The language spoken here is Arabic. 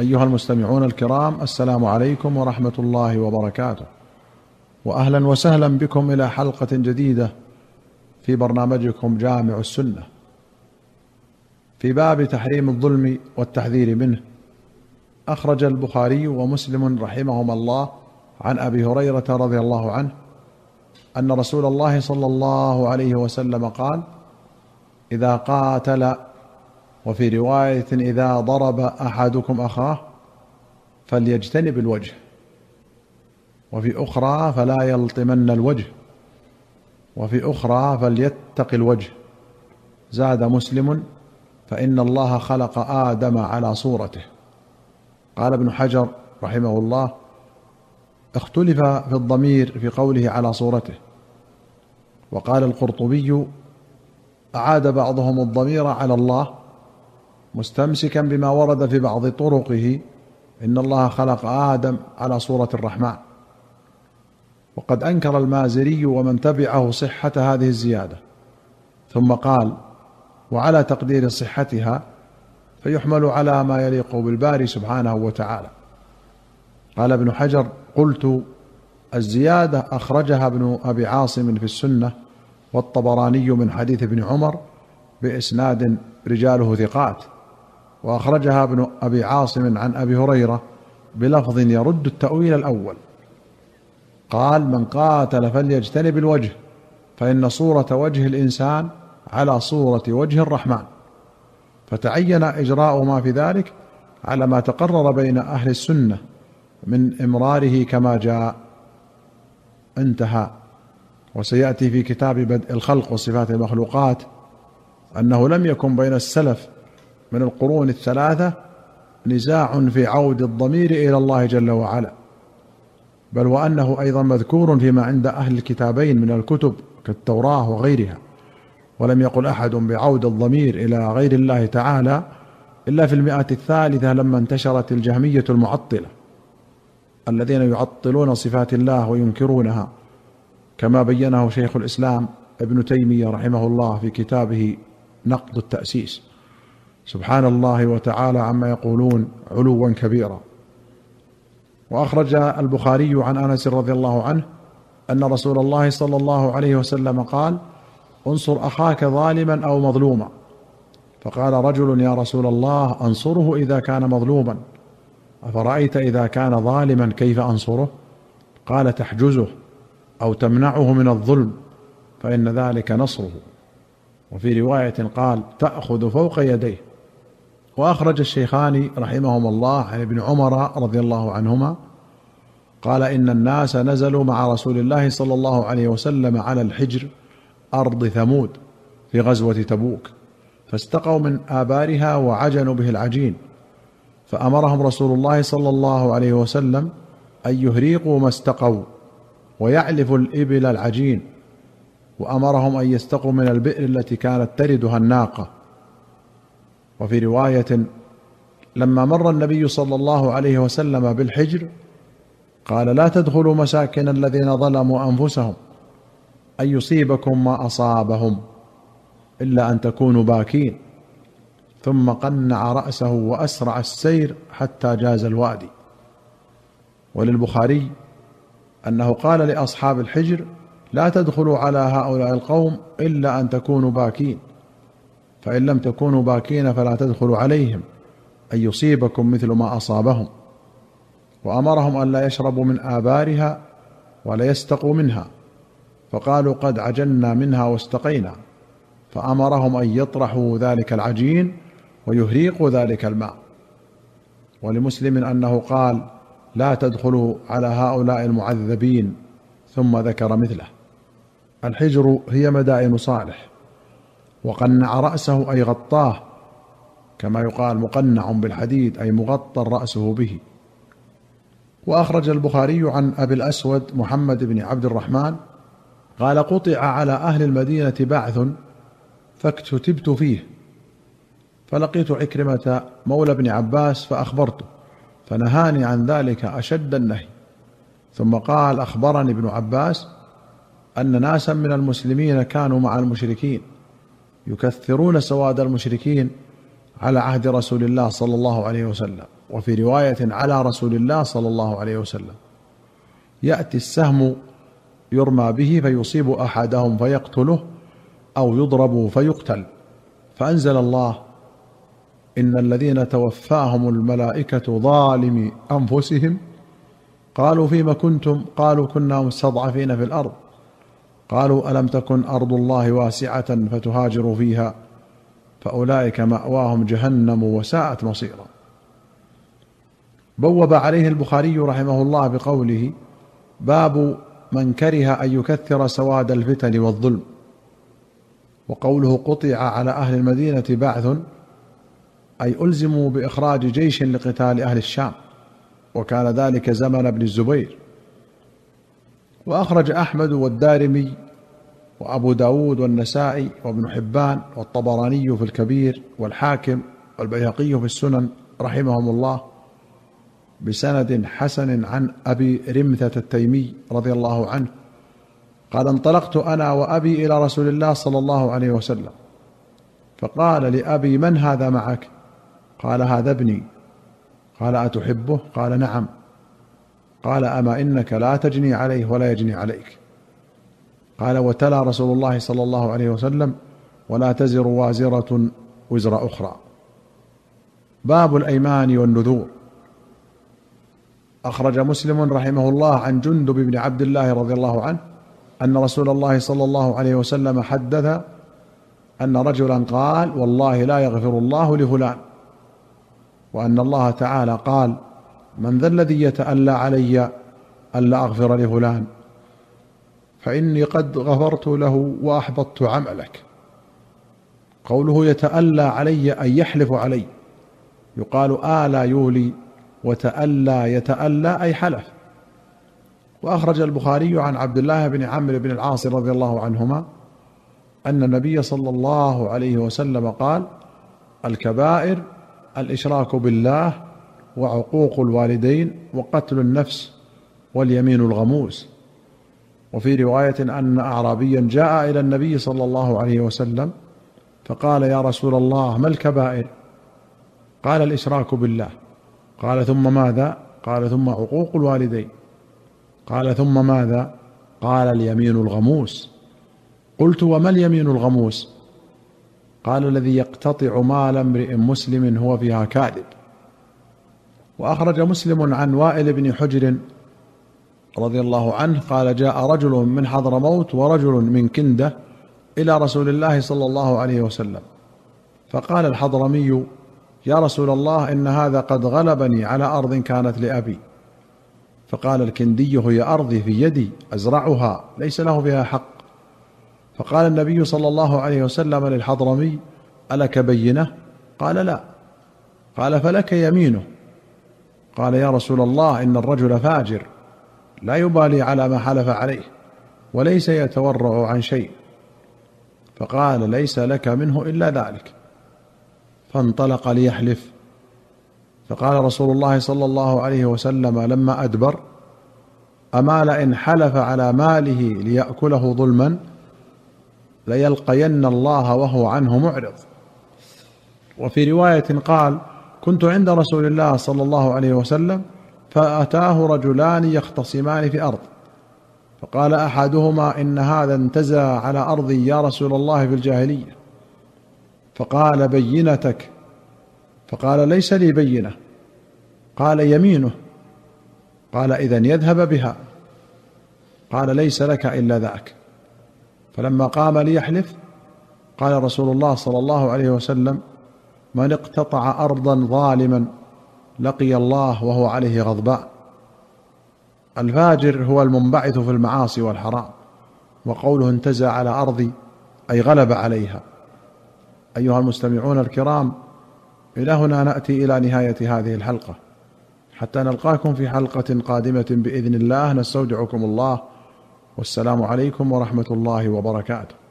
أيها المستمعون الكرام، السلام عليكم ورحمة الله وبركاته، وأهلا وسهلا بكم إلى حلقة جديدة في برنامجكم جامع السنة في باب تحريم الظلم والتحذير منه. أخرج البخاري ومسلم رحمهما الله عن أبي هريرة رضي الله عنه أن رسول الله صلى الله عليه وسلم قال: إذا قاتل، وفي رواية إذا ضرب أحدكم أخاه فليجتنب الوجه، وفي أخرى فلا يلطمن الوجه، وفي أخرى فليتق الوجه. زاد مسلم: فإن الله خلق آدم على صورته. قال ابن حجر رحمه الله: اختلف في الضمير في قوله على صورته، وقال القرطبي: أعاد بعضهم الضمير على الله مستمسكا بما ورد في بعض طرقه: إن الله خلق آدم على صورة الرحمن. وقد أنكر المازري ومن تبعه صحة هذه الزيادة، ثم قال: وعلى تقدير صحتها فيحمل على ما يليق بالباري سبحانه وتعالى. قال ابن حجر: قلت الزيادة أخرجها ابن أبي عاصم في السنة والطبراني من حديث ابن عمر بإسناد رجاله ثقات، وأخرجها ابن أبي عاصم عن أبي هريرة بلفظ يرد التأويل الأول. قال: من قاتل فليجتنب الوجه، فإن صورة وجه الإنسان على صورة وجه الرحمن. فتعين إجراء ما في ذلك على ما تقرر بين أهل السنة من إمراره كما جاء. انتهى. وسيأتي في كتاب بدء الخلق وصفات المخلوقات أنه لم يكن بين السلف من القرون الثلاثة نزاع في عود الضمير إلى الله جل وعلا، بل وأنه أيضا مذكور فيما عند أهل الكتابين من الكتب كالتوراة وغيرها، ولم يقل أحد بعود الضمير إلى غير الله تعالى إلا في 100 لما انتشرت الجهمية المعطلة الذين يعطلون صفات الله وينكرونها، كما بينه شيخ الإسلام ابن تيمية رحمه الله في كتابه نقد التأسيس. سبحان الله وتعالى عما يقولون علوا كبيرا. وأخرج البخاري عن أنس رضي الله عنه أن رسول الله صلى الله عليه وسلم قال: انصر أخاك ظالما أو مظلوما. فقال رجل: يا رسول الله، أنصره إذا كان مظلوما، أفرأيت إذا كان ظالما كيف أنصره؟ قال: تحجزه أو تمنعه من الظلم، فإن ذلك نصره. وفي رواية قال: تأخذ فوق يديه. وأخرج الشيخان رحمهما الله عن ابن عمر رضي الله عنهما قال: إن الناس نزلوا مع رسول الله صلى الله عليه وسلم على الحجر أرض ثمود في غزوة تبوك، فاستقوا من آبارها وعجنوا به العجين، فأمرهم رسول الله صلى الله عليه وسلم أن يهريقوا ما استقوا ويعلفوا الإبل العجين، وأمرهم أن يستقوا من البئر التي كانت تردها الناقة. وفي رواية: لما مر النبي صلى الله عليه وسلم بالحجر قال: لا تدخلوا مساكن الذين ظلموا أنفسهم أن يصيبكم ما أصابهم إلا أن تكونوا باكين. ثم قنع رأسه وأسرع السير حتى جاز الوادي. وللبخاري أنه قال لأصحاب الحجر: لا تدخلوا على هؤلاء القوم إلا أن تكونوا باكين، فإن لم تكونوا باكين فلا تدخلوا عليهم أن يصيبكم مثل ما أصابهم. وأمرهم أن لا يشربوا من آبارها ولا يستقوا منها، فقالوا: قد عجنا منها واستقينا. فأمرهم أن يطرحوا ذلك العجين ويهريقوا ذلك الماء. ولمسلم أنه قال: لا تدخلوا على هؤلاء المعذبين، ثم ذكر مثله. الحجر هي مدائن صالح، وقنع رأسه أي غطاه، كما يقال مقنع بالحديد أي مغطى رأسه به. وأخرج البخاري عن أبي الأسود محمد بن عبد الرحمن قال: قطع على أهل المدينة بعث فاكتتبت فيه، فلقيت عكرمة مولى ابن عباس فأخبرته، فنهاني عن ذلك أشد النهي. ثم قال: أخبرني ابن عباس أن ناسا من المسلمين كانوا مع المشركين يكثرون سواد المشركين على عهد رسول الله صلى الله عليه وسلم، وفي رواية على رسول الله صلى الله عليه وسلم. يأتي السهم يرمى به فيصيب أحدهم فيقتله أو يضرب فيقتل. فأنزل الله: إن الذين توفاهم الملائكة ظالمي أنفسهم قالوا فيما كنتم؟ قالوا كنا مستضعفين في الأرض. قالوا ألم تكن أرض الله واسعة فتهاجروا فيها؟ فأولئك مأواهم جهنم وساءت مصيرا. بوب عليه البخاري رحمه الله بقوله: باب من كره أن يكثر سواد الفتن والظلم. وقوله: قطع على أهل المدينة بعث، أي ألزموا بإخراج جيش لقتال أهل الشام، وكان ذلك زمن ابن الزبير. وأخرج أحمد والدارمي وأبو داود والنسائي وابن حبان والطبراني في الكبير والحاكم والبيهقي في السنن رحمهم الله بسند حسن عن أبي رمثة التيمي رضي الله عنه قال: انطلقت أنا وأبي إلى رسول الله صلى الله عليه وسلم، فقال لأبي: من هذا معك؟ قال: هذا ابني. قال: أتحبه؟ قال: نعم. قال: أما إنك لا تجني عليه ولا يجني عليك. قال: وتلا رسول الله صلى الله عليه وسلم: ولا تزر وازرة وزر أخرى. باب الأيمان والنذور. أخرج مسلم رحمه الله عن جندب بن عبد الله رضي الله عنه أن رسول الله صلى الله عليه وسلم حدث أن رجلا قال: والله لا يغفر الله لفلان، وأن الله تعالى قال: من ذا الذي يتألى علي ألا أغفر لفلان، فإني قد غفرت له وأحبطت عملك. قوله يتألى علي أي يحلف علي، يقال آلى يولي، وتألى يتألى أي حلف. وأخرج البخاري عن عبد الله بن عمرو بن العاص رضي الله عنهما أن النبي صلى الله عليه وسلم قال: الكبائر الإشراك بالله، وعقوق الوالدين، وقتل النفس، واليمين الغموس. وفي رواية أن أعرابيا جاء إلى النبي صلى الله عليه وسلم فقال: يا رسول الله ما الكبائر؟ قال: الإشراك بالله. قال: ثم ماذا؟ قال: ثم عقوق الوالدين. قال: ثم ماذا؟ قال: اليمين الغموس. قلت: وما اليمين الغموس؟ قال: الذي يقتطع مال امرئ مسلم هو فيها كاذب. وأخرج مسلم عن وائل بن حجر رضي الله عنه قال: جاء رجل من حضرموت ورجل من كندة إلى رسول الله صلى الله عليه وسلم، فقال الحضرمي: يا رسول الله إن هذا قد غلبني على أرض كانت لأبي. فقال الكندي: هي أرضي في يدي أزرعها، ليس له فيها حق. فقال النبي صلى الله عليه وسلم للحضرمي: ألك بينة؟ قال: لا. قال: فلك يمينه. قال: يا رسول الله إن الرجل فاجر لا يبالي على ما حلف عليه، وليس يتورع عن شيء. فقال: ليس لك منه إلا ذلك. فانطلق ليحلف، فقال رسول الله صلى الله عليه وسلم لما أدبر: أما لئن حلف على ماله ليأكله ظلما ليلقين الله وهو عنه معرض. وفي رواية قال: كنت عند رسول الله صلى الله عليه وسلم فأتاه رجلان يختصمان في أرض، فقال أحدهما: إن هذا انتزى على أرضي يا رسول الله في الجاهلية. فقال: بينتك. فقال: ليس لي بينة. قال: يمينه. قال: إذن يذهب بها. قال: ليس لك إلا ذاك. فلما قام ليحلف قال رسول الله صلى الله عليه وسلم: من اقتطع أرضا ظالما لقي الله وهو عليه غضبان. الفاجر هو المنبعث في المعاصي والحرام. وقوله انتزع على أرضي أي غلب عليها. أيها المستمعون الكرام، إلى هنا نأتي إلى نهاية هذه الحلقة، حتى نلقاكم في حلقة قادمة بإذن الله. نستودعكم الله، والسلام عليكم ورحمة الله وبركاته.